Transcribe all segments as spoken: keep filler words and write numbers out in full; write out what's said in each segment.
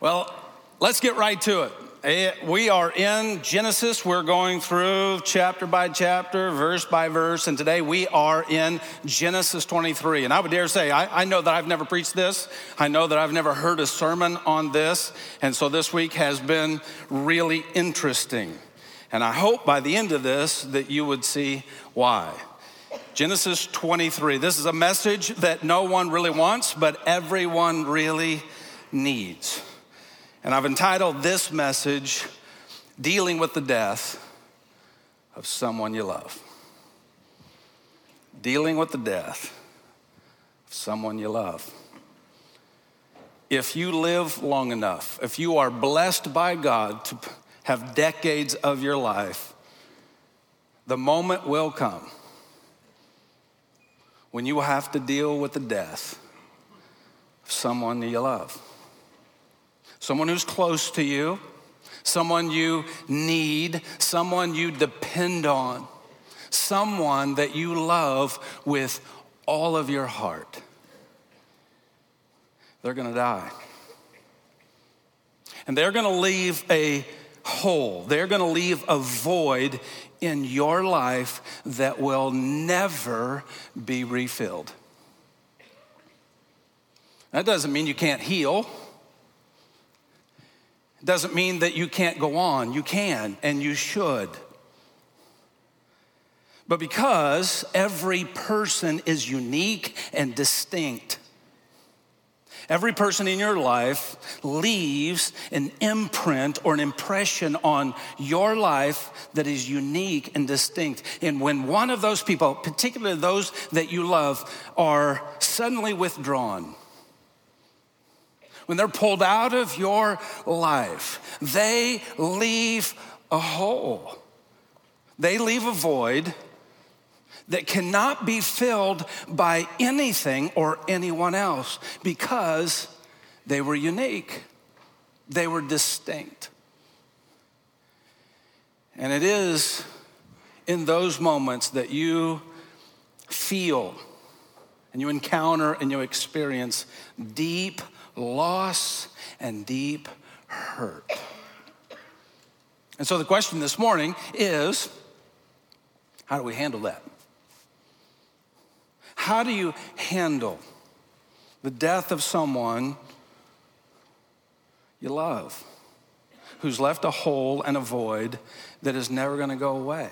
Well, let's get right to it. We are in Genesis. We're going through chapter by chapter, verse by verse, and today we are in Genesis twenty-three. And I would dare say, I, I know that I've never preached this. I know that I've never heard a sermon on this. And so this week has been really interesting. And I hope by the end of this that you would see why. Genesis twenty-three. This is a message that no one really wants, but everyone really needs. And I've entitled this message, Dealing with the Death of Someone You Love. Dealing with the death of someone you love. If you live long enough, if you are blessed by God to have decades of your life, the moment will come when you have to deal with the death of someone you love. Someone who's close to you, someone you need, someone you depend on, someone that you love with all of your heart. They're gonna die. And they're gonna leave a hole. They're gonna leave a void in your life that will never be refilled. That doesn't mean you can't heal. Doesn't mean that you can't go on. You can and you should. But because every person is unique and distinct, every person in your life leaves an imprint or an impression on your life that is unique and distinct. And when one of those people, particularly those that you love, are suddenly withdrawn, when they're pulled out of your life, they leave a hole. They leave a void that cannot be filled by anything or anyone else because they were unique. They were distinct. And it is in those moments that you feel and you encounter and you experience deep loss and deep hurt. And so the question this morning is, how do we handle that? How do you handle the death of someone you love, who's left a hole and a void that is never going to go away?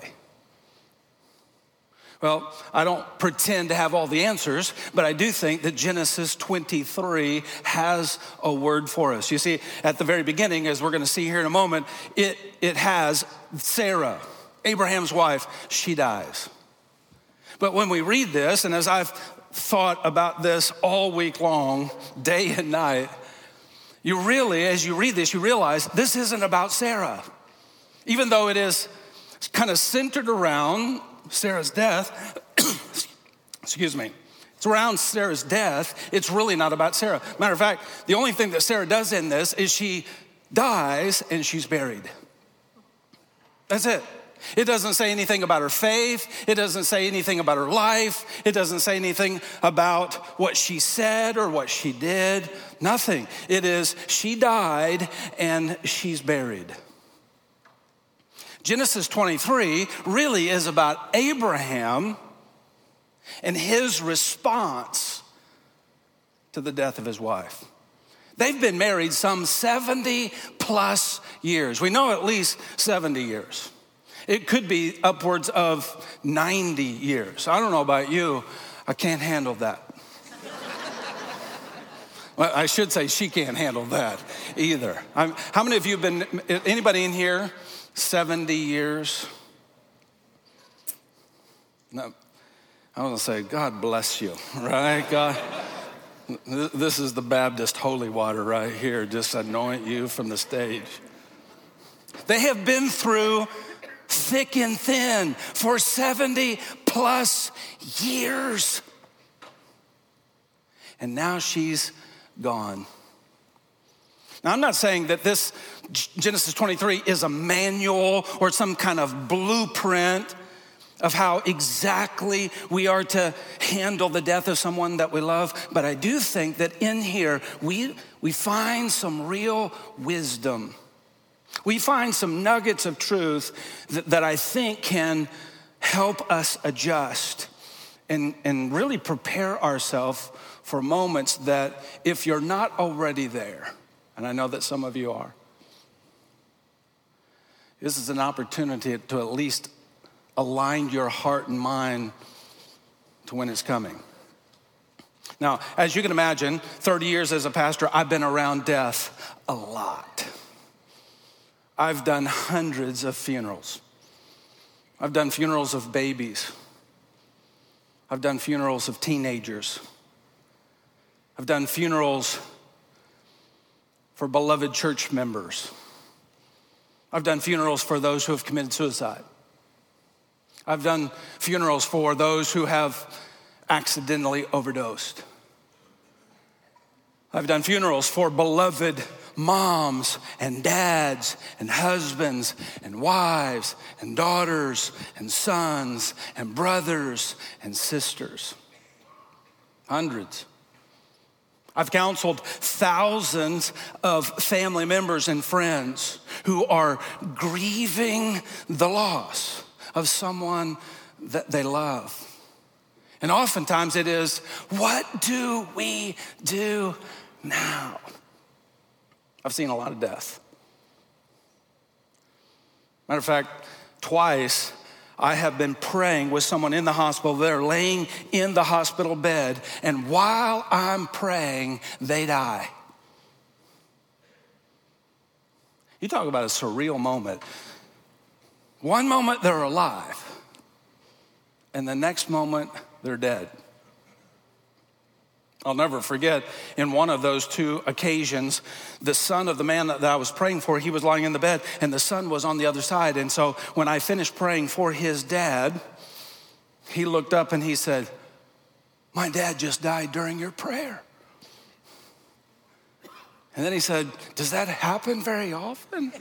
Well, I don't pretend to have all the answers, but I do think that Genesis twenty-three has a word for us. You see, at the very beginning, as we're going to see here in a moment, it, it has Sarah, Abraham's wife, she dies. But when we read this, and as I've thought about this all week long, day and night, you really, as you read this, you realize this isn't about Sarah. Even though it is kind of centered around Sarah's death, excuse me, it's around Sarah's death, it's really not about Sarah. Matter of fact, the only thing that Sarah does in this is she dies and she's buried. That's it. It doesn't say anything about her faith. It doesn't say anything about her life. It doesn't say anything about what she said or what she did. Nothing. It is she died and she's buried. Genesis twenty-three really is about Abraham and his response to the death of his wife. They've been married some seventy plus years. We know at least seventy years. It could be upwards of ninety years. I don't know about you, I can't handle that. Well, I should say she can't handle that either. I'm, how many of you have been, anybody in here? seventy years. No, I want to say, God bless you, right? God, this is the Baptist holy water right here. Just anoint you from the stage. They have been through thick and thin for seventy plus years. And now she's gone. Now, I'm not saying that this Genesis twenty-three is a manual or some kind of blueprint of how exactly we are to handle the death of someone that we love. But I do think that in here, we, we find some real wisdom. We find some nuggets of truth that, that I think can help us adjust and, and really prepare ourselves for moments that if you're not already there, and I know that some of you are, this is an opportunity to at least align your heart and mind to when it's coming. Now, as you can imagine, thirty years as a pastor, I've been around death a lot. I've done hundreds of funerals. I've done funerals of babies. I've done funerals of teenagers. I've done funerals for beloved church members. I've done funerals for those who have committed suicide. I've done funerals for those who have accidentally overdosed. I've done funerals for beloved moms and dads and husbands and wives and daughters and sons and brothers and sisters. Hundreds. I've counseled thousands of family members and friends who are grieving the loss of someone that they love. And oftentimes it is, what do we do now? I've seen a lot of death. Matter of fact, twice I have been praying with someone in the hospital. They're laying in the hospital bed, and while I'm praying, they die. You talk about a surreal moment. One moment they're alive, and the next moment they're dead. I'll never forget, in one of those two occasions, the son of the man that I was praying for, he was lying in the bed, and the son was on the other side. And so when I finished praying for his dad, he looked up and he said, "My dad just died during your prayer." And then he said, "Does that happen very often?"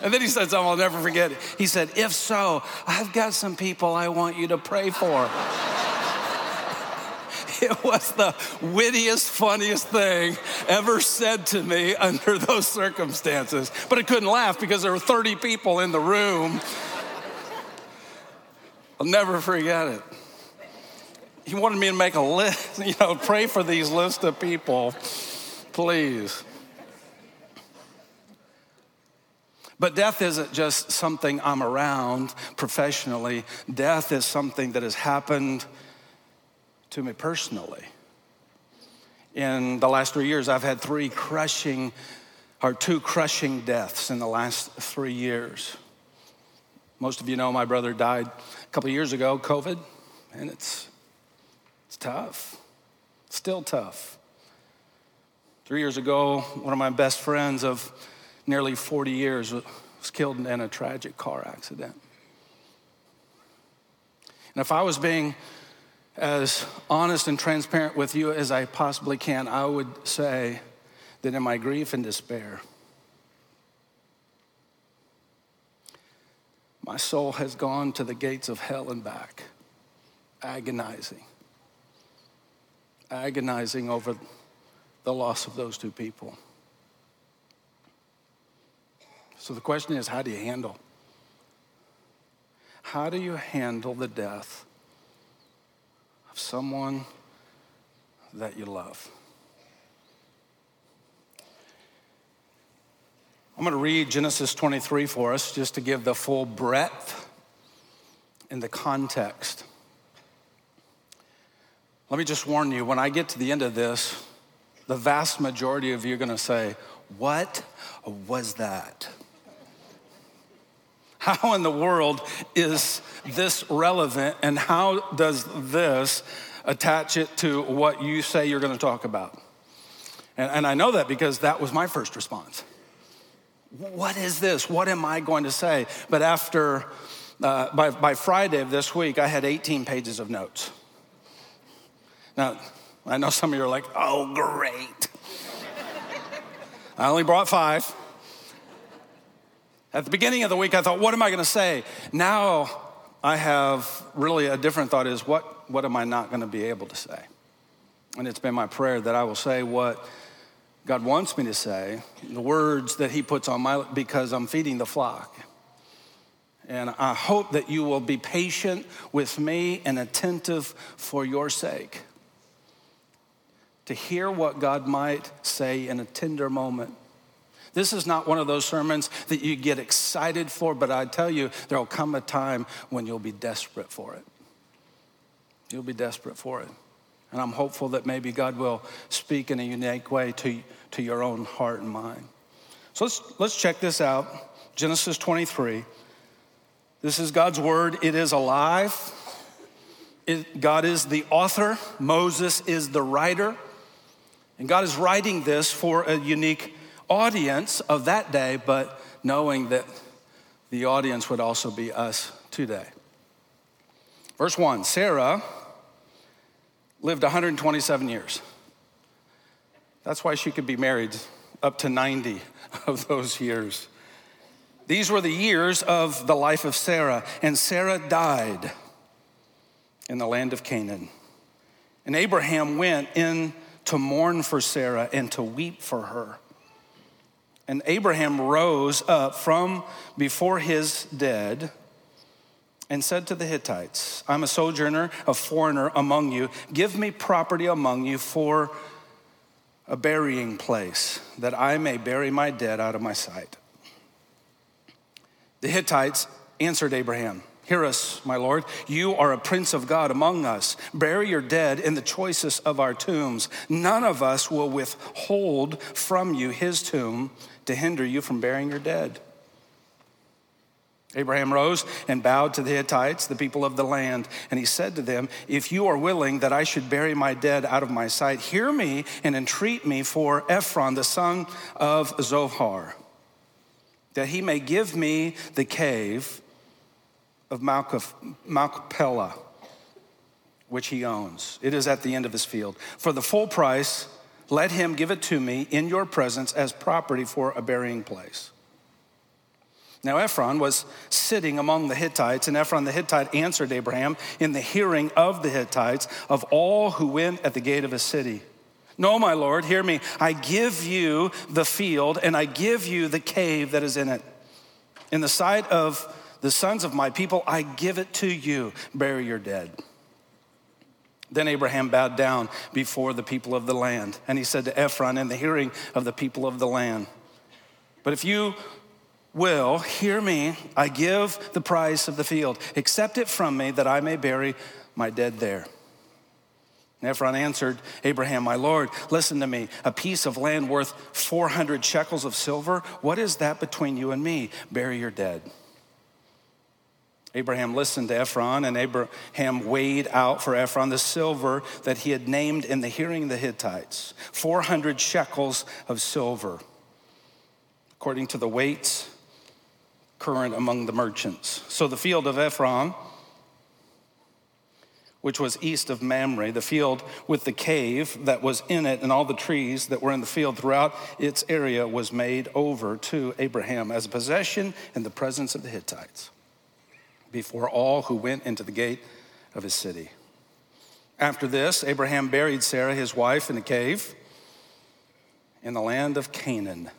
And then he said something I'll never forget. He said, "If so, I've got some people I want you to pray for." It was the wittiest, funniest thing ever said to me under those circumstances. But I couldn't laugh because there were thirty people in the room. I'll never forget it. He wanted me to make a list, you know, pray for these list of people, please. But death isn't just something I'm around professionally. Death is something that has happened to me personally. In the last three years, I've had three crushing, or two crushing deaths in the last three years. Most of you know my brother died a couple of years ago, COVID, and it's, it's tough, still tough. Three years ago, one of my best friends of nearly forty years was killed in a tragic car accident. And if I was being as honest and transparent with you as I possibly can, I would say that in my grief and despair, my soul has gone to the gates of hell and back, agonizing, agonizing over the loss of those two people. So the question is, how do you handle? How do you handle the death of someone that you love? I'm going to read Genesis twenty-three for us just to give the full breadth and the context. Let me just warn you, when I get to the end of this, the vast majority of you are going to say, "What was that? How in the world is this relevant, and how does this attach it to what you say you're going to talk about?" And, and I know that because that was my first response. What is this? What am I going to say? But after, uh, by, by Friday of this week, I had eighteen pages of notes. Now, I know some of you are like, "Oh, great." I only brought five. At the beginning of the week, I thought, what am I going to say? Now I have really a different thought is, what, what am I not going to be able to say? And it's been my prayer that I will say what God wants me to say, the words that he puts on my, because I'm feeding the flock. And I hope that you will be patient with me and attentive for your sake to hear what God might say in a tender moment. This is not one of those sermons that you get excited for, but I tell you, there'll come a time when you'll be desperate for it. You'll be desperate for it. And I'm hopeful that maybe God will speak in a unique way to, to your own heart and mind. So let's, let's check this out. Genesis twenty-three. This is God's word. It is alive. It, God is the author. Moses is the writer. And God is writing this for a unique audience of that day, but knowing that the audience would also be us today. Verse one, Sarah lived one hundred twenty-seven years. That's why she could be married up to ninety of those years. These were the years of the life of Sarah, and Sarah died in the land of Canaan. And Abraham went in to mourn for Sarah and to weep for her. And Abraham rose up from before his dead and said to the Hittites, I'm a sojourner, a foreigner among you. Give me property among you for a burying place, that I may bury my dead out of my sight. The Hittites answered Abraham, hear us, my Lord. You are a prince of God among us. Bury your dead in the choicest of our tombs. None of us will withhold from you his tomb to hinder you from burying your dead. Abraham rose and bowed to the Hittites, the people of the land. And he said to them, if you are willing that I should bury my dead out of my sight, hear me and entreat me for Ephron, the son of Zohar, that he may give me the cave of Machpelah, which he owns. It is at the end of his field. For the full price, let him give it to me in your presence as property for a burying place. Now Ephron was sitting among the Hittites, and Ephron the Hittite answered Abraham in the hearing of the Hittites, of all who went at the gate of his city. No, my Lord, hear me. I give you the field, and I give you the cave that is in it. In the sight of the sons of my people, I give it to you. Bury your dead. Then Abraham bowed down before the people of the land, and he said to Ephron in the hearing of the people of the land, but if you will, hear me, I give the price of the field. Accept it from me that I may bury my dead there. And Ephron answered Abraham, my Lord, listen to me. A piece of land worth four hundred shekels of silver. What is that between you and me? Bury your dead. Abraham listened to Ephron, and Abraham weighed out for Ephron the silver that he had named in the hearing of the Hittites, four hundred shekels of silver, according to the weights current among the merchants. So the field of Ephron, which was east of Mamre, the field with the cave that was in it and all the trees that were in the field throughout its area, was made over to Abraham as a possession in the presence of the Hittites, before all who went into the gate of his city. After this, Abraham buried Sarah, his wife, in a cave in the land of Canaan.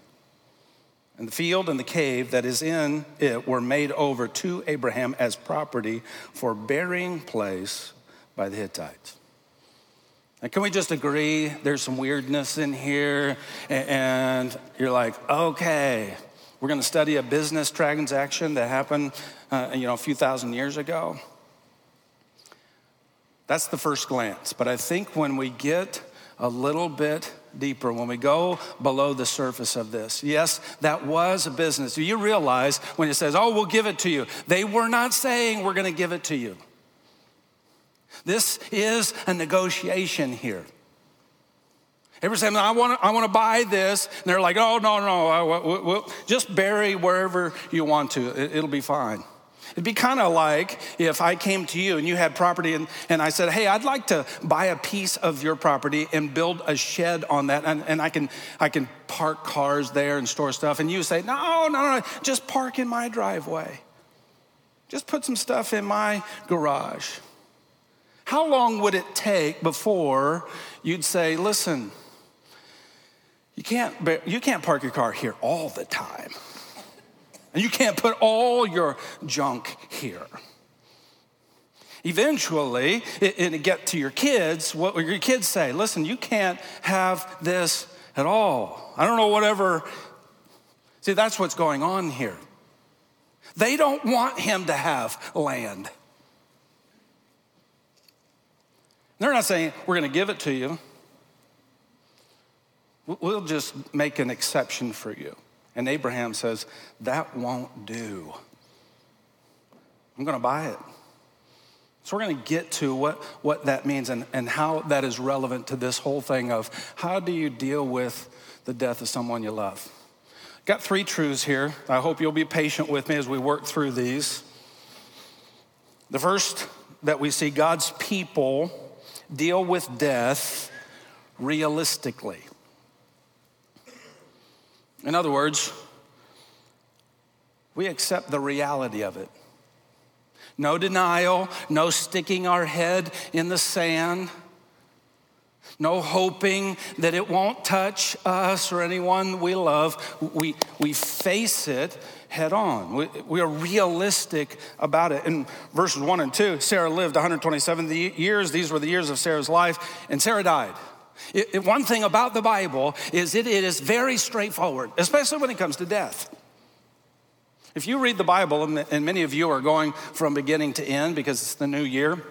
And the field and the cave that is in it were made over to Abraham as property for burying place by the Hittites. Now, can we just agree there's some weirdness in here? And you're like, okay, we're going to study a business transaction that happened, uh, you know, a few thousand years ago. That's the first glance. But I think when we get a little bit deeper, when we go below the surface of this, yes, that was a business. Do you realize when it says, oh, we'll give it to you, they were not saying we're going to give it to you. This is a negotiation here. Everyone's saying, I want to I want to buy this. And they're like, oh, no, no, I, we, we, just bury wherever you want to. It, it'll be fine. It'd be kind of like if I came to you and you had property and, and I said, hey, I'd like to buy a piece of your property and build a shed on that. And, and I can I can park cars there and store stuff. And you say, no, no, no, just park in my driveway. Just put some stuff in my garage. How long would it take before you'd say, listen, you can't, you can't park your car here all the time. And you can't put all your junk here. Eventually, and it get to your kids, what will your kids say? Listen, you can't have this at all. I don't know, whatever. See, that's what's going on here. They don't want him to have land. They're not saying, we're going to give it to you. We'll just make an exception for you. And Abraham says, that won't do. I'm going to buy it. So we're going to get to what, what that means and, and how that is relevant to this whole thing of how do you deal with the death of someone you love? Got three truths here. I hope you'll be patient with me as we work through these. The first that we see, God's people deal with death realistically. In other words, we accept the reality of it. No denial, no sticking our head in the sand, no hoping that it won't touch us or anyone we love. We, we face it head on. We, we are realistic about it. In verses one and two, Sarah lived one hundred twenty-seven years. These were the years of Sarah's life, and Sarah died. It, it, one thing about the Bible is it, it is very straightforward, especially when it comes to death. If you read the Bible, and, and many of you are going from beginning to end because it's the new year,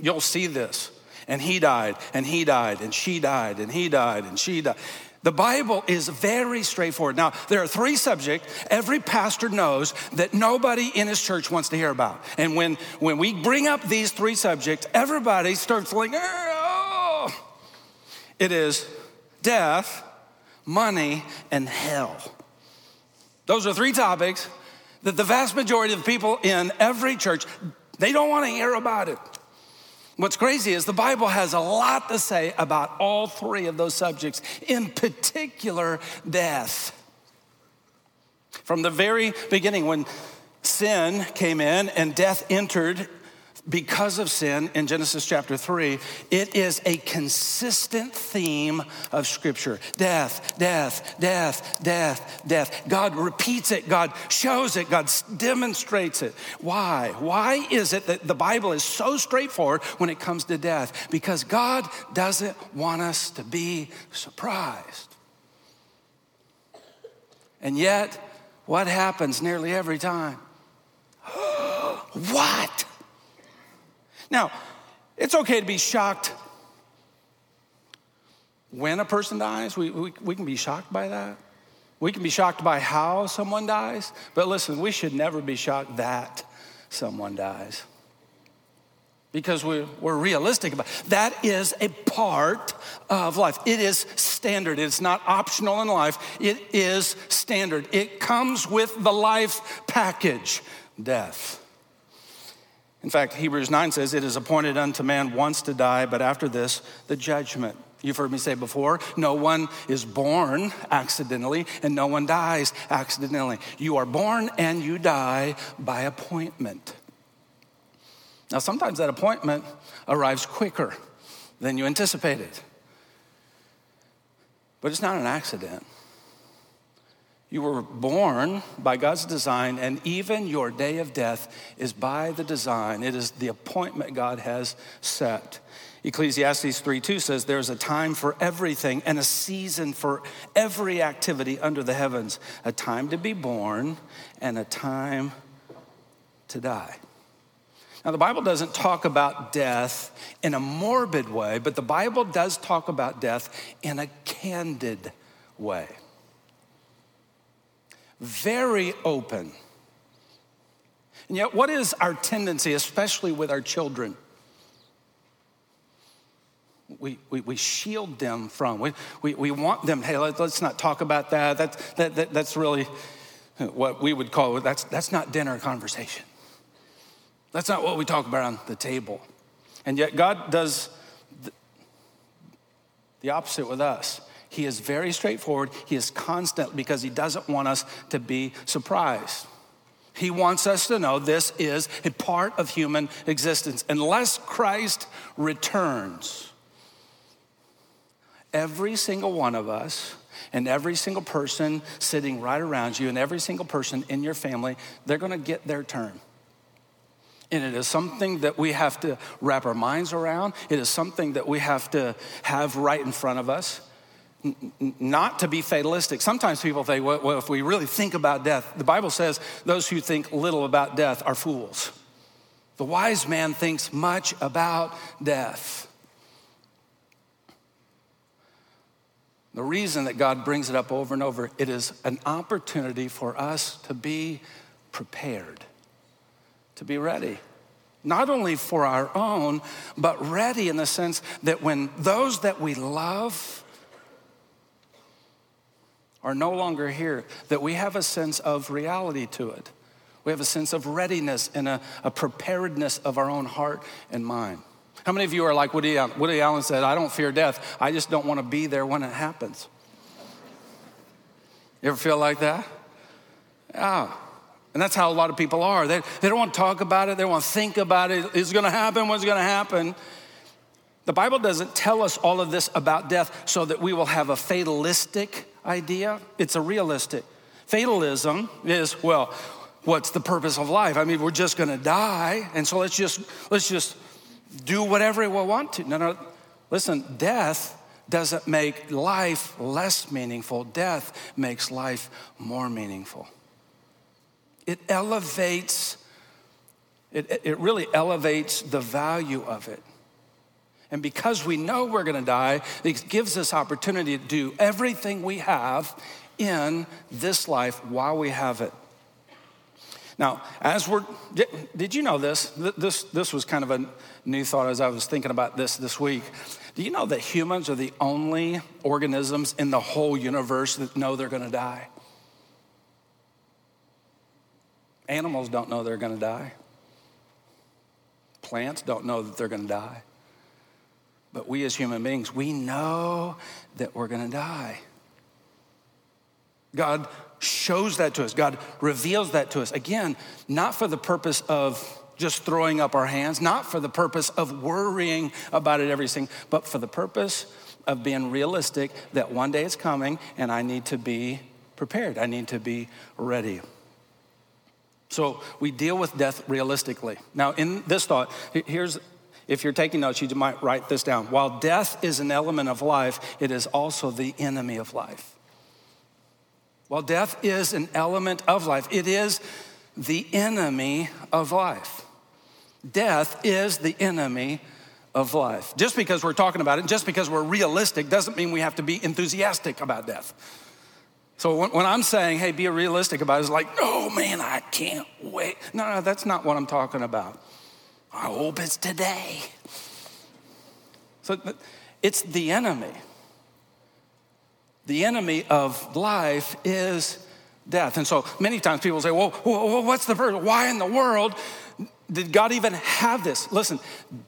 you'll see this. And he died, and he died, and she died, and he died, and she died. The Bible is very straightforward. Now, there are three subjects every pastor knows that nobody in his church wants to hear about. And when, when we bring up these three subjects, everybody starts like, oh. It is death, money, and hell. Those are three topics that the vast majority of people in every church, they don't want to hear about it. What's crazy is the Bible has a lot to say about all three of those subjects, in particular, death. From the very beginning, when sin came in and death entered because of sin in Genesis chapter three, it is a consistent theme of Scripture. Death, death, death, death, death. God repeats it. God shows it. God demonstrates it. Why? Why is it that the Bible is so straightforward when it comes to death? Because God doesn't want us to be surprised. And yet, what happens nearly every time? What? Now, it's okay to be shocked when a person dies. We, we, we can be shocked by that. We can be shocked by how someone dies. But listen, we should never be shocked that someone dies, because we, we're realistic about it. That is a part of life. It is standard. It's not optional in life. It is standard. It comes with the life package, death. In fact, Hebrews nine says, it is appointed unto man once to die, but after this, the judgment. You've heard me say before, no one is born accidentally and no one dies accidentally. You are born and you die by appointment. Now, sometimes that appointment arrives quicker than you anticipated, but it's not an accident. You were born by God's design, and even your day of death is by the design. It is the appointment God has set. Ecclesiastes three two says, there's a time for everything and a season for every activity under the heavens, a time to be born and a time to die. Now, the Bible doesn't talk about death in a morbid way, but the Bible does talk about death in a candid way. Very open. And yet, what is our tendency, especially with our children? We we, we shield them from. We, we, we want them, hey, let, let's not talk about that. That's, that, that. that's really what we would call, that's that's not dinner conversation. That's not what we talk about on the table. And yet God does the opposite with us. He is very straightforward. He is constant because he doesn't want us to be surprised. He wants us to know this is a part of human existence. Unless Christ returns, every single one of us and every single person sitting right around you and every single person in your family, they're gonna get their turn. And it is something that we have to wrap our minds around. It is something that we have to have right in front of us. Not to be fatalistic. Sometimes people think, well, if we really think about death, the Bible says those who think little about death are fools. The wise man thinks much about death. The reason that God brings it up over and over, it is an opportunity for us to be prepared, to be ready. Not only for our own, but ready in the sense that when those that we love are no longer here, that we have a sense of reality to it. We have a sense of readiness and a, a preparedness of our own heart and mind. How many of you are like Woody Allen? Woody Allen said, I don't fear death. I just don't want to be there when it happens. You ever feel like that? Yeah. And that's how a lot of people are. They, they don't want to talk about it. They don't want to think about it. It's going to happen. What's going to happen? The Bible doesn't tell us all of this about death so that we will have a fatalistic idea. It's a realistic. Fatalism is, well, what's the purpose of life? I mean, we're just going to die, and so let's just let's just do whatever we want to. No, no. Listen, death doesn't make life less meaningful. Death makes life more meaningful. It elevates. It it really elevates the value of it. And because we know we're gonna die, it gives us opportunity to do everything we have in this life while we have it. Now, as we're, did you know this? This, this was kind of a new thought as I was thinking about this this week. Do you know that humans are the only organisms in the whole universe that know they're gonna die? Animals don't know they're gonna die. Plants don't know that they're gonna die. But we as human beings, we know that we're gonna die. God shows that to us. God reveals that to us. Again, not for the purpose of just throwing up our hands, not for the purpose of worrying about it, everything, but for the purpose of being realistic that one day it's coming and I need to be prepared. I need to be ready. So we deal with death realistically. Now, in this thought, here's, if you're taking notes, you might write this down. While death is an element of life, it is also the enemy of life. While death is an element of life, it is the enemy of life. Death is the enemy of life. Just because we're talking about it, just because we're realistic, doesn't mean we have to be enthusiastic about death. So when I'm saying, hey, be realistic about it, it's like, oh man, I can't wait. No, no, that's not what I'm talking about. I hope it's today. So it's the enemy. The enemy of life is death. And so many times people say, well, what's the purpose? Why in the world did God even have this? Listen,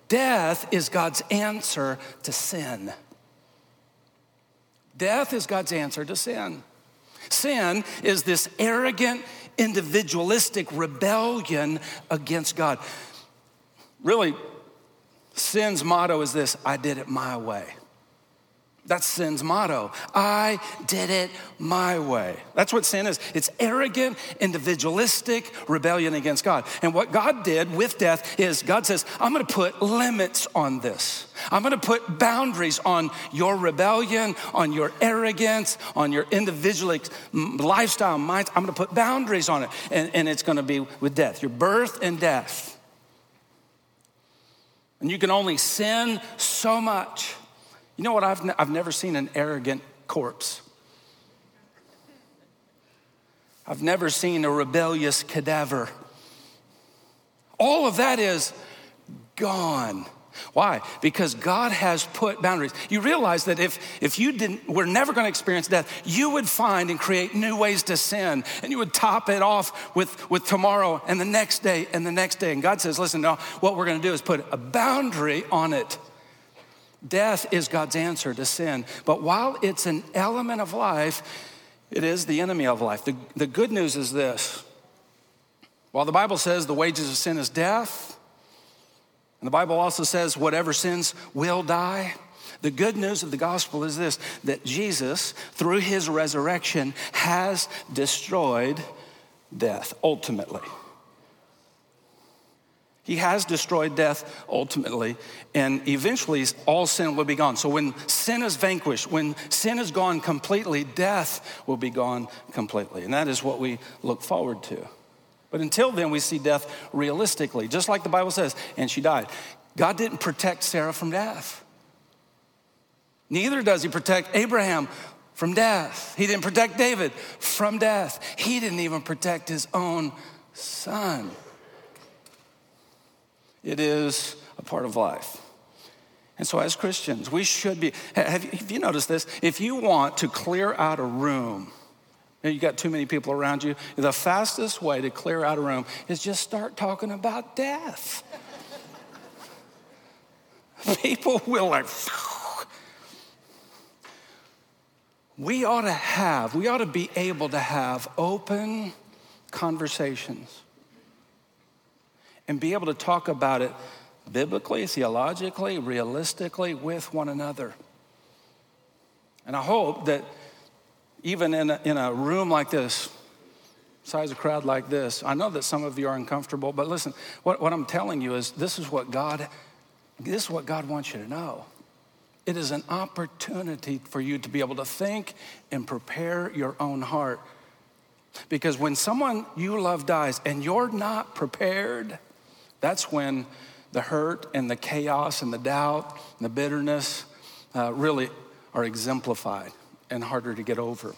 death is God's answer to sin. Death is God's answer to sin. Sin is this arrogant, individualistic rebellion against God. Really, sin's motto is this: I did it my way. That's sin's motto. I did it my way. That's what sin is. It's arrogant, individualistic rebellion against God. And what God did with death is God says, I'm gonna put limits on this. I'm gonna put boundaries on your rebellion, on your arrogance, on your individual lifestyle, minds. I'm gonna put boundaries on it. And, and it's gonna be with death, your birth and death. And you can only sin so much. You know what? I've ne- I've never seen an arrogant corpse. I've never seen a rebellious cadaver. All of that is gone. Why? Because God has put boundaries. You realize that if, if you didn't, were never going to experience death, you would find and create new ways to sin, and you would top it off with, with tomorrow and the next day and the next day. And God says, listen, no, what we're going to do is put a boundary on it. Death is God's answer to sin. But while it's an element of life, it is the enemy of life. The, the good news is this. While the Bible says the wages of sin is death, and the Bible also says whatever sins will die, the good news of the gospel is this, that Jesus, through his resurrection, has destroyed death ultimately. He has destroyed death ultimately, and eventually all sin will be gone. So when sin is vanquished, when sin is gone completely, death will be gone completely. And that is what we look forward to. But until then, we see death realistically, just like the Bible says, and she died. God didn't protect Sarah from death. Neither does he protect Abraham from death. He didn't protect David from death. He didn't even protect his own son. It is a part of life. And so as Christians, we should be, have you noticed this? If you want to clear out a room, and you got too many people around you, the fastest way to clear out a room is just start talking about death. People will like, we ought to have, we ought to be able to have open conversations and be able to talk about it biblically, theologically, realistically with one another. And I hope that even in a, in a room like this, size of crowd like this, I know that some of you are uncomfortable, but listen, what, what I'm telling you is this is what God, this is what God wants you to know. It is an opportunity for you to be able to think and prepare your own heart. Because when someone you love dies and you're not prepared, that's when the hurt and the chaos and the doubt and the bitterness uh, really are exemplified and harder to get over.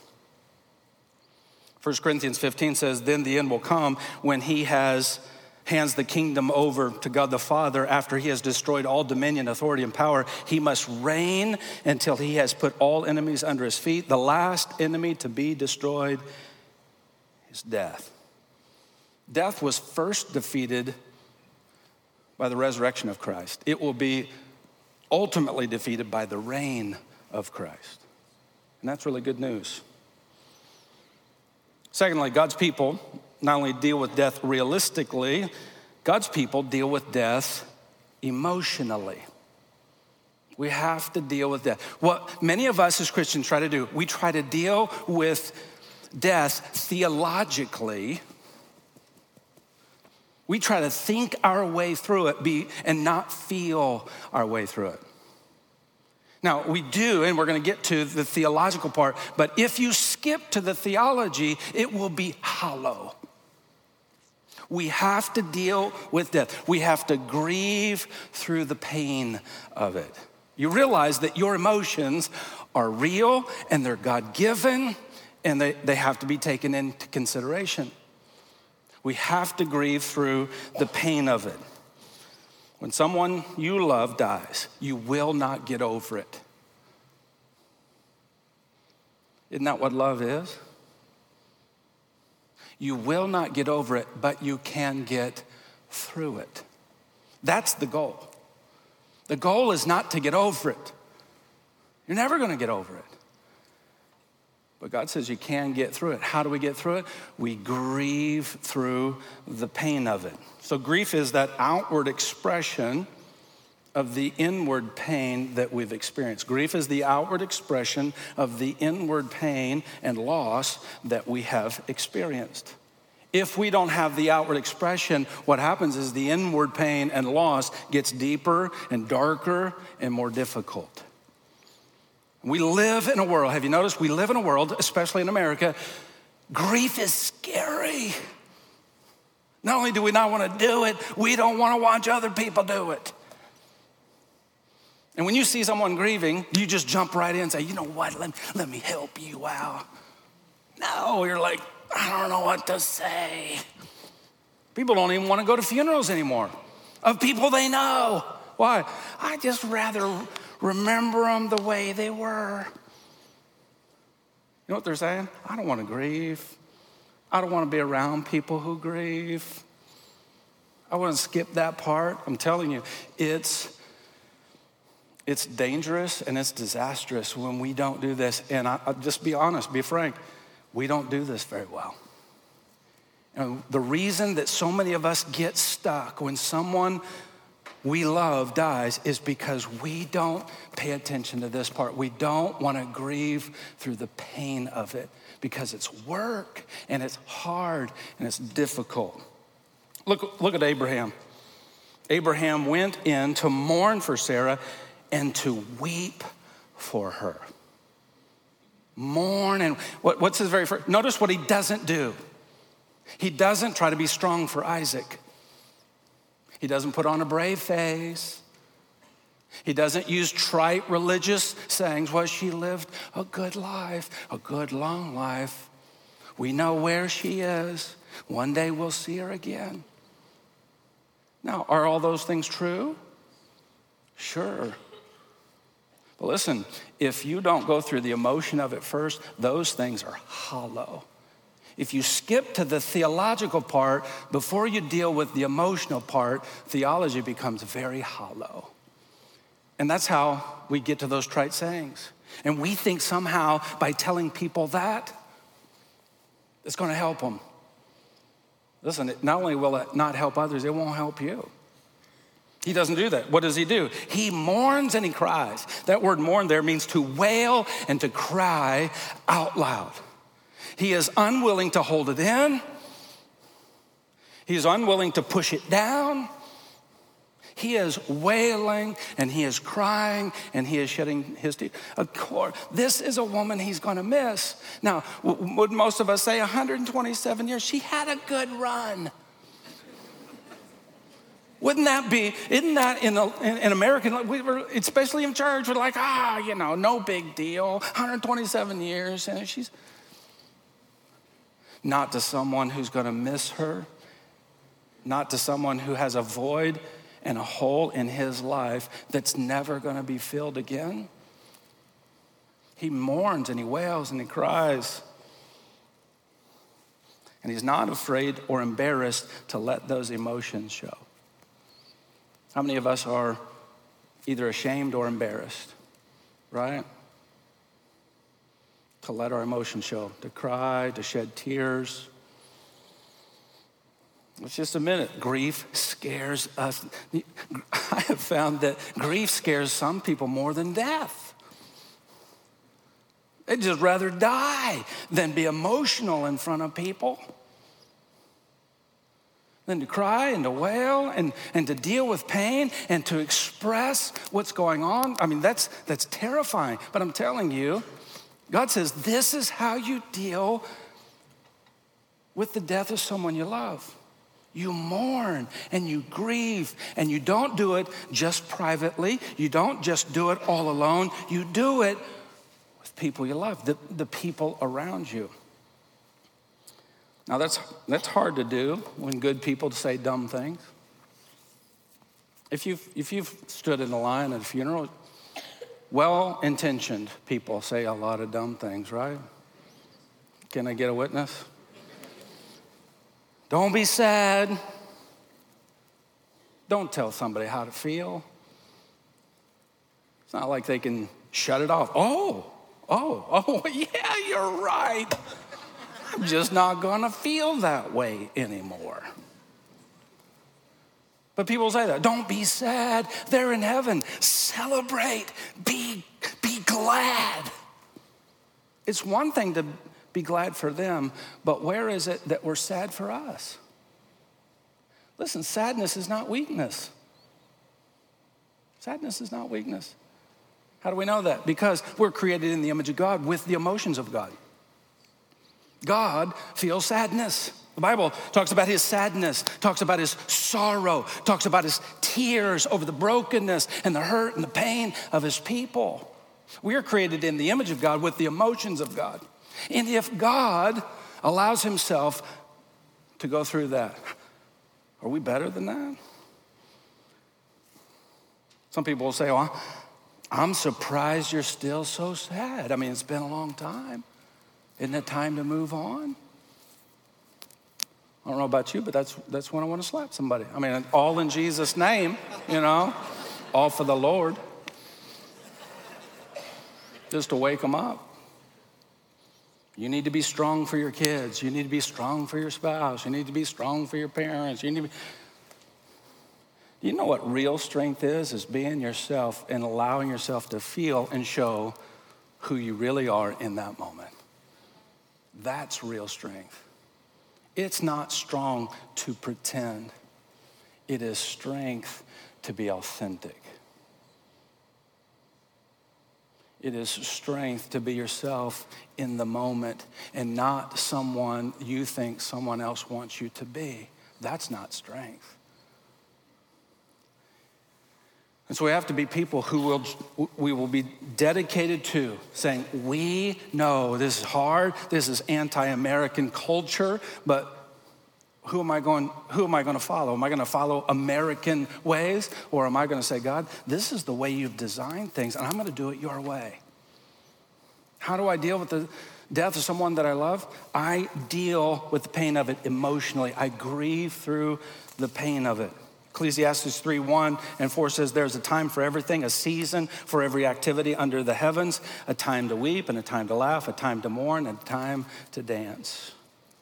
First Corinthians fifteen says, then the end will come when he has hands the kingdom over to God the Father after he has destroyed all dominion, authority, and power. He must reign until he has put all enemies under his feet. The last enemy to be destroyed is death. Death was first defeated by the resurrection of Christ. It will be ultimately defeated by the reign of Christ. And that's really good news. Secondly, God's people not only deal with death realistically, God's people deal with death emotionally. We have to deal with death. What many of us as Christians try to do, we try to deal with death theologically. We try to think our way through it be, and not feel our way through it. Now, we do, and we're going to get to the theological part, but if you skip to the theology, it will be hollow. We have to deal with death. We have to grieve through the pain of it. You realize that your emotions are real, and they're God-given, and they, they have to be taken into consideration. We have to grieve through the pain of it. When someone you love dies, you will not get over it. Isn't that what love is? You will not get over it, but you can get through it. That's the goal. The goal is not to get over it. You're never going to get over it. But God says you can get through it. How do we get through it? We grieve through the pain of it. So grief is that outward expression of the inward pain that we've experienced. Grief is the outward expression of the inward pain and loss that we have experienced. If we don't have the outward expression, what happens is the inward pain and loss gets deeper and darker and more difficult. We live in a world, have you noticed? We live in a world, especially in America, grief is scary. Not only do we not want to do it, we don't want to watch other people do it. And when you see someone grieving, you just jump right in and say, you know what, let, let me help you out. No, you're like, I don't know what to say. People don't even want to go to funerals anymore of people they know. Why? I just rather remember them the way they were. You know what they're saying? I don't want to grieve. I don't want to be around people who grieve. I want to skip that part. I'm telling you, it's it's dangerous and it's disastrous when we don't do this. And I, I'll just be honest, be frank, we don't do this very well. And the reason that so many of us get stuck when someone we love dies is because we don't pay attention to this part. We don't want to grieve through the pain of it because it's work and it's hard and it's difficult. Look, look at Abraham. Abraham went in to mourn for Sarah and to weep for her. Mourn and what, what's his very first? Notice what he doesn't do. He doesn't try to be strong for Isaac. He doesn't put on a brave face. He doesn't use trite religious sayings. Well, she lived a good life, a good long life. We know where she is. One day we'll see her again. Now, are all those things true? Sure. But listen, if you don't go through the emotion of it first, those things are hollow. If you skip to the theological part before you deal with the emotional part, theology becomes very hollow. And that's how we get to those trite sayings. And we think somehow by telling people that, it's going to help them. Listen, not only will it not help others, it won't help you. He doesn't do that. What does he do? He mourns and he cries. That word mourn there means to wail and to cry out loud. He is unwilling to hold it in. He's unwilling to push it down. He is wailing and he is crying and he is shedding his tears. Of course, this is a woman he's going to miss. Now, would most of us say one hundred twenty-seven years? She had a good run. Wouldn't that be, isn't that in, the, in, in American, we were, especially in church, we're like, ah, you know, no big deal, one hundred twenty-seven years. And she's... Not to someone who's going to miss her, not to someone who has a void and a hole in his life that's never going to be filled again. He mourns and he wails and he cries. And he's not afraid or embarrassed to let those emotions show. How many of us are either ashamed or embarrassed, right? To let our emotions show, to cry, to shed tears. Let's just admit it. Grief scares us. I have found that grief scares some people more than death. They'd just rather die than be emotional in front of people, than to cry and to wail and, and to deal with pain and to express what's going on. I mean, that's that's terrifying, but I'm telling you, God says, this is how you deal with the death of someone you love. You mourn and you grieve, and you don't do it just privately. You don't just do it all alone. You do it with people you love, the, the people around you. Now, that's, that's hard to do when good people say dumb things. If you've, if you've stood in a line at a funeral, well-intentioned people say a lot of dumb things, right? Can I get a witness? Don't be sad. Don't tell somebody how to feel. It's not like they can shut it off. Oh, oh, oh, yeah, you're right. I'm just not going to feel that way anymore. But people say that. Don't be sad. They're in heaven. Celebrate. Be, be glad. It's one thing to be glad for them, but where is it that we're sad for us? Listen, sadness is not weakness. Sadness is not weakness. How do we know that? Because we're created in the image of God with the emotions of God. God feels sadness. The Bible talks about his sadness, talks about his sorrow, talks about his tears over the brokenness and the hurt and the pain of his people. We are created in the image of God with the emotions of God. And if God allows himself to go through that, are we better than that? Some people will say, well, I'm surprised you're still so sad. I mean, it's been a long time. Isn't it time to move on? I don't know about you, but that's that's when I want to slap somebody. I mean, all in Jesus' name, you know, all for the Lord. Just to wake them up. You need to be strong for your kids. You need to be strong for your spouse. You need to be strong for your parents. You need to be... You know what real strength is? Is being yourself and allowing yourself to feel and show who you really are in that moment. That's real strength. It's not strong to pretend. It is strength to be authentic. It is strength to be yourself in the moment and not someone you think someone else wants you to be. That's not strength. And so we have to be people who will we will be dedicated to saying, we know this is hard, this is anti-American culture, but who am I going, who am I going to follow? Am I going to follow American ways? Or am I going to say, God, this is the way you've designed things, and I'm going to do it your way. How do I deal with the death of someone that I love? I deal with the pain of it emotionally. I grieve through the pain of it. Ecclesiastes three, one and four says, there's a time for everything, a season for every activity under the heavens, a time to weep and a time to laugh, a time to mourn and a time to dance.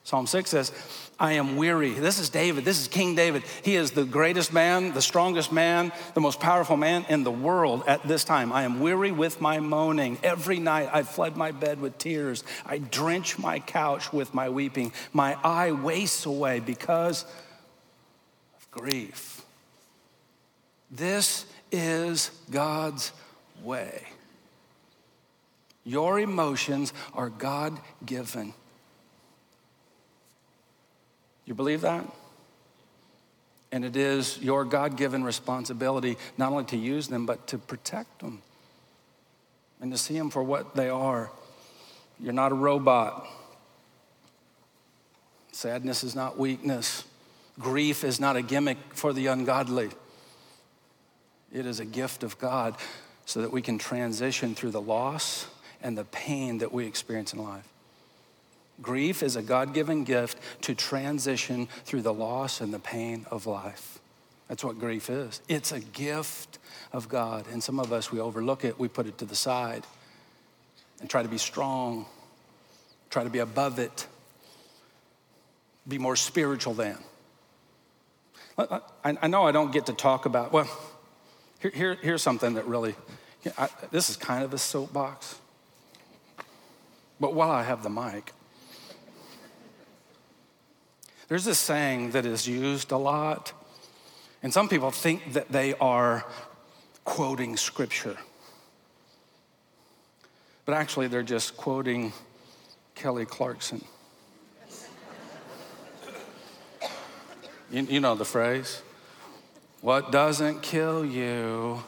Psalm six says, I am weary. This is David. This is King David. He is the greatest man, the strongest man, the most powerful man in the world at this time. I am weary with my moaning. Every night I flood my bed with tears. I drench my couch with my weeping. My eye wastes away because of grief. This is God's way. Your emotions are God-given. You believe that? And it is your God-given responsibility not only to use them, but to protect them and to see them for what they are. You're not a robot. Sadness is not weakness. Grief is not a gimmick for the ungodly. It is a gift of God so that we can transition through the loss and the pain that we experience in life. Grief is a God-given gift to transition through the loss and the pain of life. That's what grief is. It's a gift of God. And some of us, we overlook it. We put it to the side and try to be strong, try to be above it, be more spiritual than. I know I don't get to talk about, well, Here, here, here's something that really, I, this is kind of a soapbox. But while I have the mic, there's this saying that is used a lot. And some people think that they are quoting scripture. But actually, they're just quoting Kelly Clarkson. you, you know the phrase. What doesn't kill you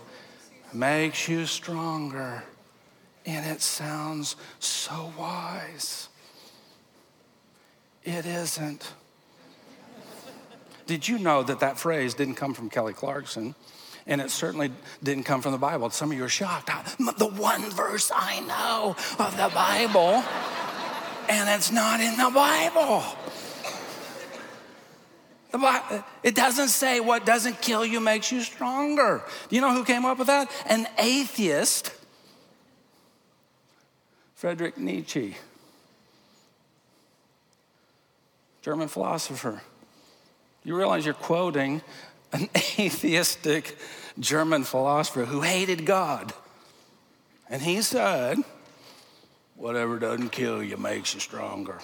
makes you stronger. And it sounds so wise. It isn't. Did you know that that phrase didn't come from Kelly Clarkson? And it certainly didn't come from the Bible. Some of you are shocked. The one verse I know of the Bible, and it's not in the Bible. It doesn't say what doesn't kill you makes you stronger. Do you know who came up with that? An atheist, Friedrich Nietzsche, German philosopher. You realize you're quoting an atheistic German philosopher who hated God. And he said, whatever doesn't kill you makes you stronger.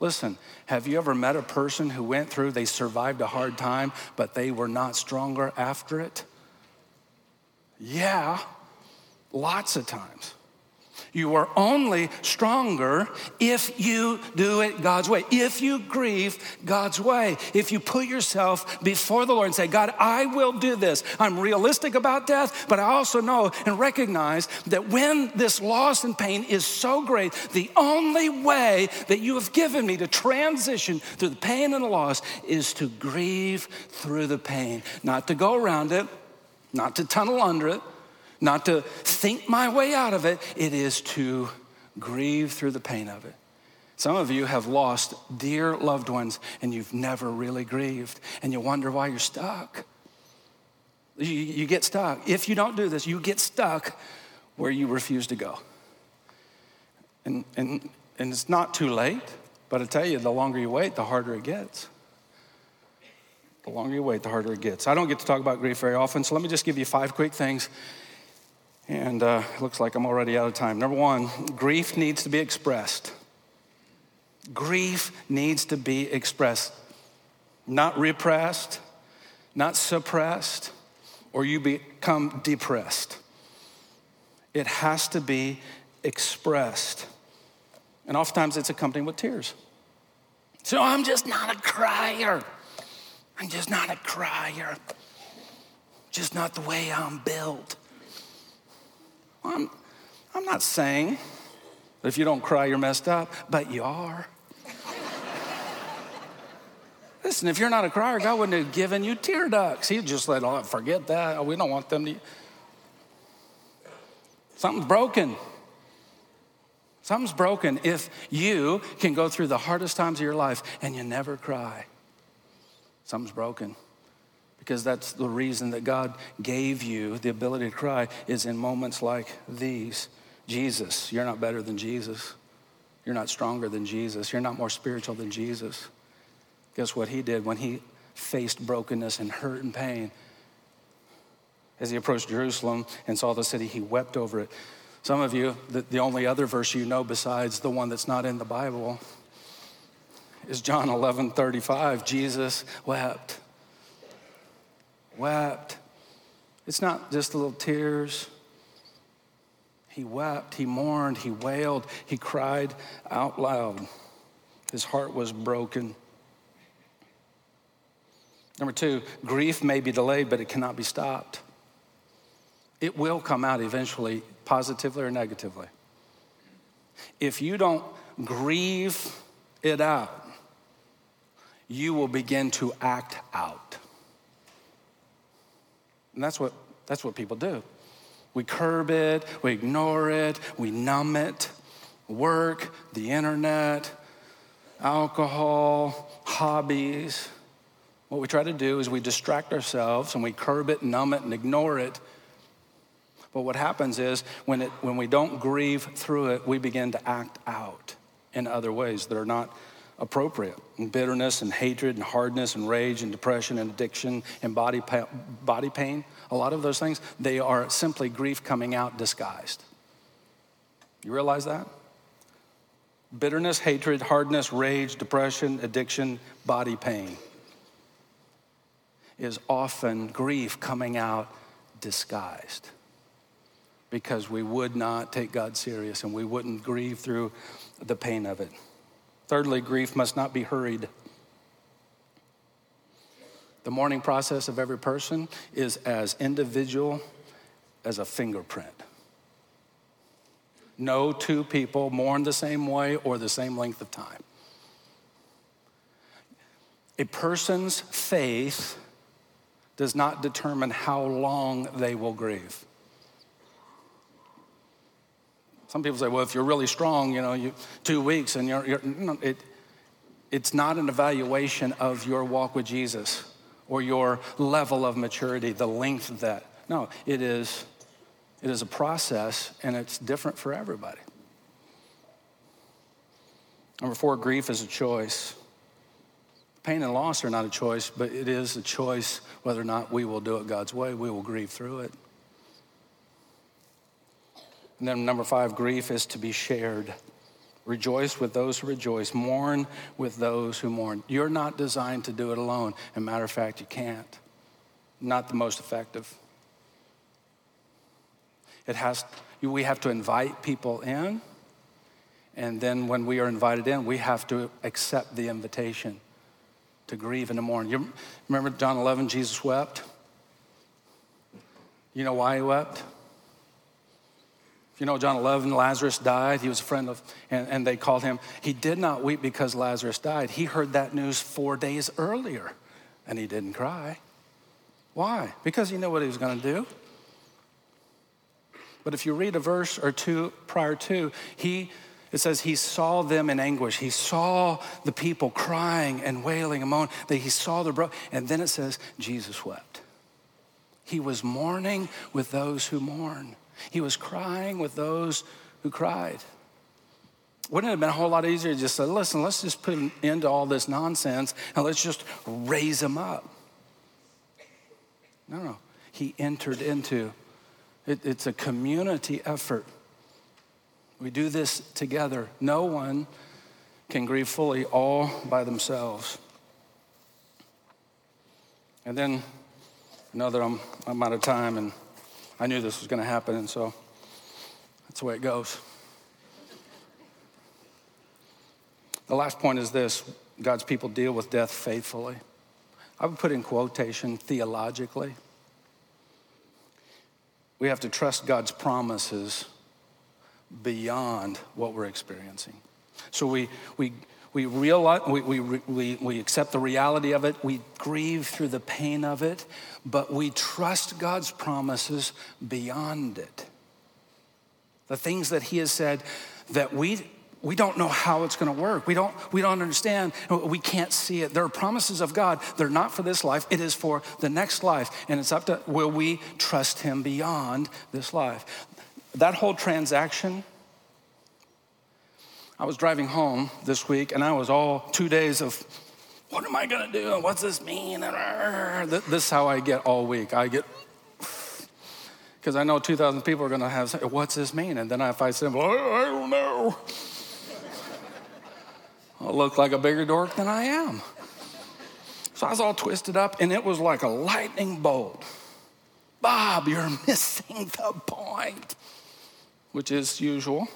Listen, have you ever met a person who went through, they survived a hard time, but they were not stronger after it? Yeah, lots of times. You are only stronger if you do it God's way, if you grieve God's way, if you put yourself before the Lord and say, God, I will do this. I'm realistic about death, but I also know and recognize that when this loss and pain is so great, the only way that you have given me to transition through the pain and the loss is to grieve through the pain, not to go around it, not to tunnel under it, not to think my way out of it. It is to grieve through the pain of it. Some of you have lost dear loved ones and you've never really grieved, and you wonder why you're stuck. You, you get stuck. If you don't do this, you get stuck where you refuse to go. And, and, and it's not too late, but I tell you, the longer you wait, the harder it gets. The longer you wait, the harder it gets. I don't get to talk about grief very often, so let me just give you five quick things. And uh, it looks like I'm already out of time. Number one, grief needs to be expressed. Grief needs to be expressed, not repressed, not suppressed, or you become depressed. It has to be expressed. And oftentimes it's accompanied with tears. So I'm just not a crier. I'm just not a crier. Just not the way I'm built. Well, I'm, I'm not saying that if you don't cry, you're messed up, but you are. Listen, if you're not a crier, God wouldn't have given you tear ducts. He'd just let, oh, forget that. Oh, we don't want them to. Something's broken. Something's broken if you can go through the hardest times of your life and you never cry. Something's broken, because that's the reason that God gave you the ability to cry, is in moments like these. Jesus, you're not better than Jesus. You're not stronger than Jesus. You're not more spiritual than Jesus. Guess what he did when he faced brokenness and hurt and pain? As he approached Jerusalem and saw the city, he wept over it. Some of you, the, the only other verse you know besides the one that's not in the Bible is John eleven thirty-five. Jesus wept. Wept. It's not just little tears. He wept, he mourned, he wailed, he cried out loud. His heart was broken. Number two, grief may be delayed, but it cannot be stopped. It will come out eventually, positively or negatively. If you don't grieve it out, you will begin to act out. And that's what, that's what people do. We curb it, we ignore it, we numb it. Work, the internet, alcohol, hobbies. What we try to do is we distract ourselves and we curb it, numb it, and ignore it. But what happens is when it when we don't grieve through it, we begin to act out in other ways that are not appropriate. And bitterness and hatred and hardness and rage and depression and addiction and body pa- body pain, a lot of those things, they are simply grief coming out disguised. You realize that? Bitterness, hatred, hardness, rage, depression, addiction, body pain is often grief coming out disguised, because we would not take God serious and we wouldn't grieve through the pain of it. Thirdly, grief must not be hurried. The mourning process of every person is as individual as a fingerprint. No two people mourn the same way or the same length of time. A person's faith does not determine how long they will grieve. Some people say, well, if you're really strong, you know, you, two weeks and you're, you're no, it, it's not an evaluation of your walk with Jesus or your level of maturity, the length of that. No, it is, it is a process, and it's different for everybody. Number four, grief is a choice. Pain and loss are not a choice, but it is a choice whether or not we will do it God's way. We will grieve through it. And then number five, grief is to be shared. Rejoice with those who rejoice. Mourn with those who mourn. You're not designed to do it alone. As a matter of fact, you can't. Not the most effective. It has. We have to invite people in, and then when we are invited in, we have to accept the invitation to grieve and to mourn. You remember John eleven, Jesus wept? You know why he wept? If you know John eleven, Lazarus died. He was a friend of, and, and they called him. He did not weep because Lazarus died. He heard that news four days earlier, and he didn't cry. Why? Because he knew what he was going to do. But if you read a verse or two prior to, he it says he saw them in anguish. He saw the people crying and wailing and moaning. That he saw the broken. And then it says Jesus wept. He was mourning with those who mourn. He was crying with those who cried. Wouldn't it have been a whole lot easier to just say, listen, let's just put an end to all this nonsense and let's just raise him up? No, no. He entered into it. It's a community effort. We do this together. No one can grieve fully all by themselves. And then, I know that I'm, I'm out of time, and I knew this was going to happen, and so that's the way it goes. The last point is this: God's people deal with death faithfully. I would put in quotation, theologically. We have to trust God's promises beyond what we're experiencing. So we we we realize, we we we we accept the reality of it. We grieve through the pain of it, but we trust God's promises beyond it. The things that He has said that we. We don't know how it's going to work. We don't, we don't understand. We can't see it. There are promises of God. They're not for this life. It is for the next life. And it's up to, will we trust Him beyond this life? That whole transaction, I was driving home this week, and I was all two days of, what am I going to do? What's this mean? This is how I get all week. I get... because I know two thousand people are going to have, what's this mean? And then if I say, well, I don't know. I look like a bigger dork than I am. So I was all twisted up, and it was like a lightning bolt. Bob, you're missing the point, which is usual.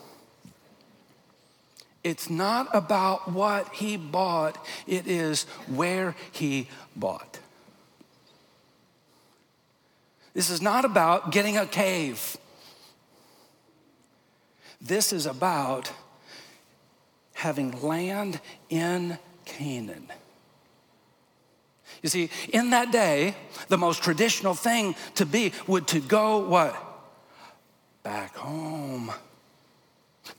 It's not about what he bought. It is where he bought. This is not about getting a cave. This is about having land in Canaan. You see, in that day, the most traditional thing to be would to go what? Back home.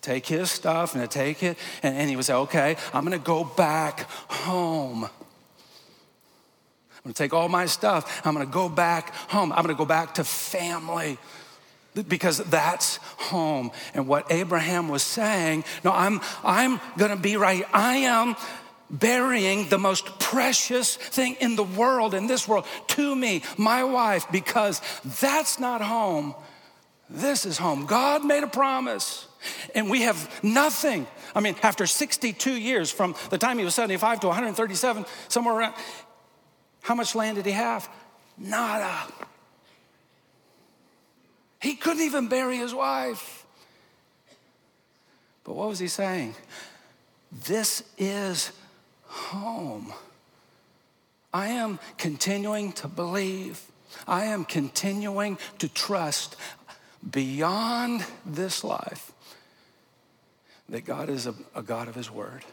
Take his stuff and take it, and, and he would say, okay, I'm gonna go back home. I'm gonna take all my stuff, I'm gonna go back home. I'm gonna go back to family. Because that's home. And what Abraham was saying, no, I'm I'm gonna be right. I am burying the most precious thing in the world, in this world, to me, my wife, because that's not home. This is home. God made a promise, and we have nothing. I mean, after sixty-two years, from the time he was seventy-five to one hundred thirty-seven, somewhere around, how much land did he have? Nada. He couldn't even bury his wife. But what was he saying? This is home. I am continuing to believe. I am continuing to trust beyond this life that God is a, a God of His word.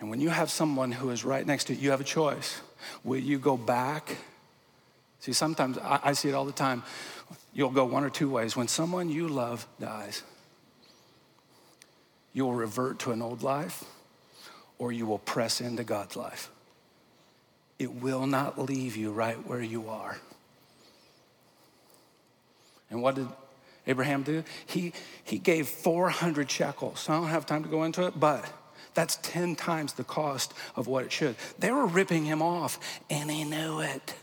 And when you have someone who is right next to you, you have a choice. Will you go back? See, sometimes, I, I see it all the time, you'll go one or two ways. When someone you love dies, you'll revert to an old life, or you will press into God's life. It will not leave you right where you are. And what did Abraham do? He, he gave four hundred shekels. I don't have time to go into it, but that's ten times the cost of what it should. They were ripping him off, and he knew it.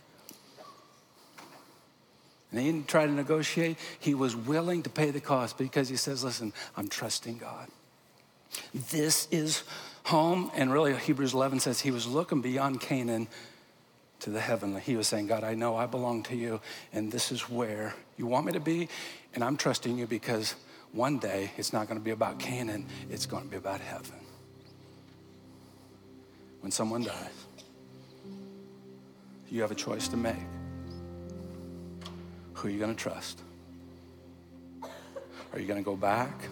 And he didn't try to negotiate. He was willing to pay the cost because he says, listen, I'm trusting God. This is home. And really, Hebrews eleven says he was looking beyond Canaan to the heavenly. He was saying, God, I know I belong to you, and this is where you want me to be, and I'm trusting you because one day it's not going to be about Canaan. It's going to be about heaven. When someone dies, you have a choice to make. Who are you going to trust? Are you going to go back?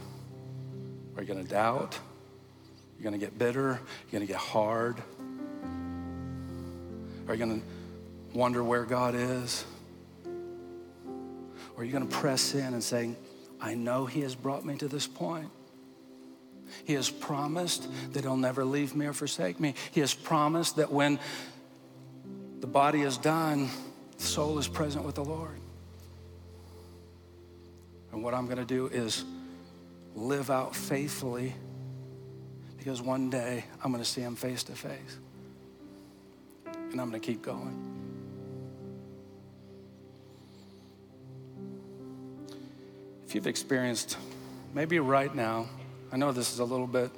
Are you going to doubt? You're going to get bitter? You're going to get hard? Are you going to wonder where God is? Or are you going to press in and say, I know he has brought me to this point. He has promised that he'll never leave me or forsake me. He has promised that when the body is done, the soul is present with the Lord. And what I'm going to do is live out faithfully, because one day I'm going to see him face to face. And I'm going to keep going. If you've experienced, maybe right now, I know this is a little bit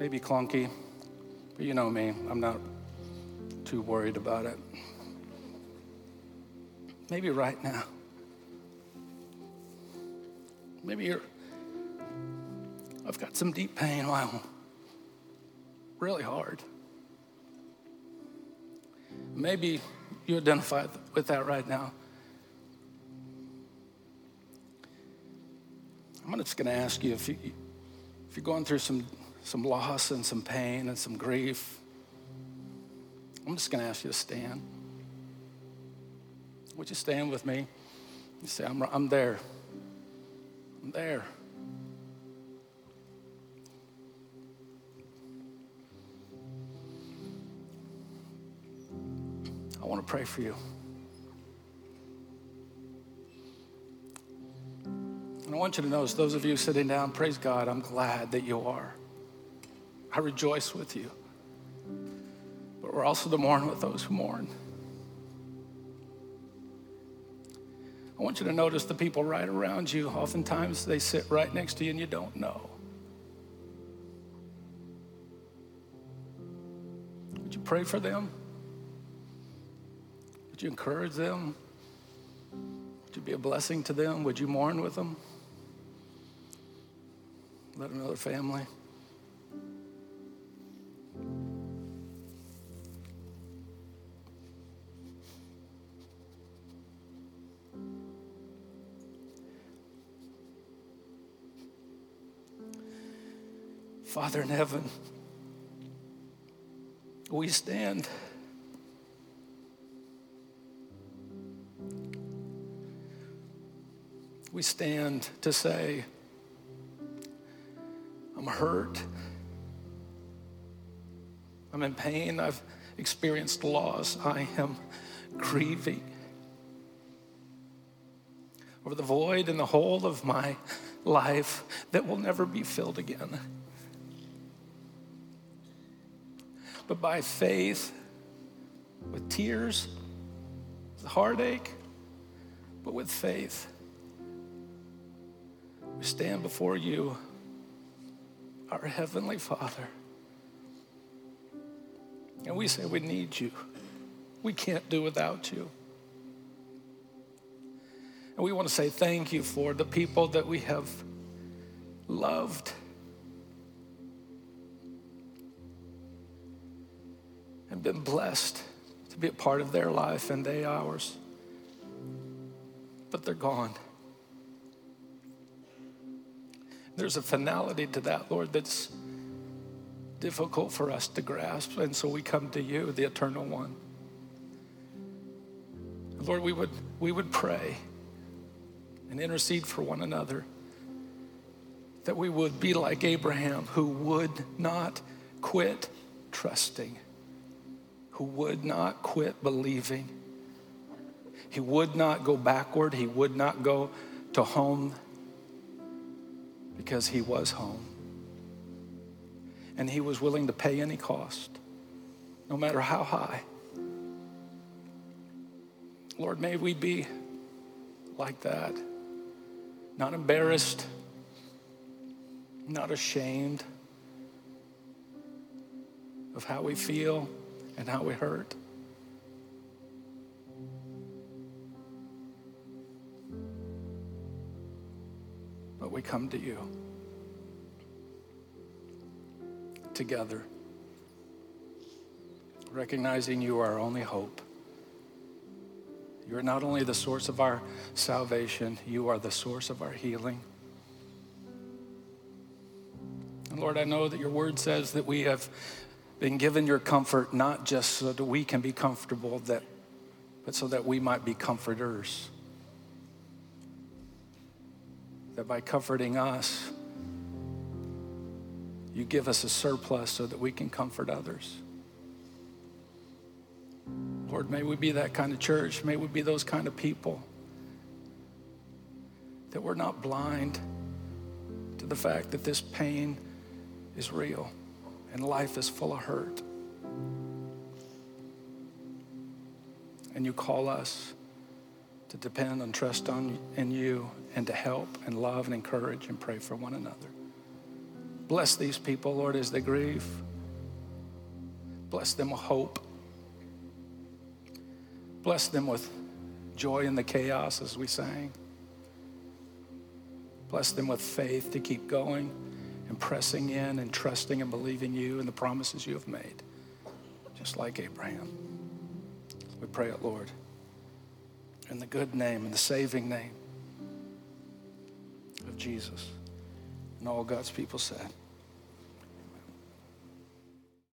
maybe clunky, but you know me, I'm not too worried about it. Maybe right now, maybe you're, I've got some deep pain, wow, really hard. Maybe you identify with that right now. I'm just going to ask you if, you, if you're going through some, some loss and some pain and some grief, I'm just going to ask you to stand. Would you stand with me? You say, I'm, I'm there. I'm there. I want to pray for you. And I want you to notice, those of you sitting down, praise God, I'm glad that you are. I rejoice with you. But we're also to mourn with those who mourn. I want you to notice the people right around you. Oftentimes they sit right next to you and you don't know. Would you pray for them? Would you encourage them? Would you be a blessing to them? Would you mourn with them? Let them know their family. Father in heaven, we stand we stand to say, I'm hurt, I'm in pain, I've experienced loss, I am grieving over the void and the hole of my life that will never be filled again. But by faith, with tears, with heartache, but with faith, we stand before you, our Heavenly Father. And we say, we need you. We can't do without you. And we want to say thank you for the people that we have loved. And been blessed to be a part of their life and they ours. But they're gone. There's a finality to that, Lord, that's difficult for us to grasp. And so we come to you, the eternal one. Lord, we would we would pray and intercede for one another, that we would be like Abraham, who would not quit trusting, who would not quit believing. He would not go backward. He would not go to home, because he was home. And he was willing to pay any cost, no matter how high. Lord, may we be like that, not embarrassed, not ashamed of how we feel and how we hurt. But we come to you together, recognizing you are our only hope. You are not only the source of our salvation, you are the source of our healing. And Lord, I know that your word says that we have been given your comfort, not just so that we can be comfortable, that, but so that we might be comforters. That by comforting us, you give us a surplus so that we can comfort others. Lord, may we be that kind of church. May we be those kind of people. That we're not blind to the fact that this pain is real and life is full of hurt. And you call us to depend and trust on in you and to help and love and encourage and pray for one another. Bless these people, Lord, as they grieve. Bless them with hope. Bless them with joy in the chaos, as we sang. Bless them with faith to keep going and pressing in and trusting and believing you and the promises you have made, just like Abraham. We pray it, Lord, in the good name, in the saving name of Jesus. And all God's people said.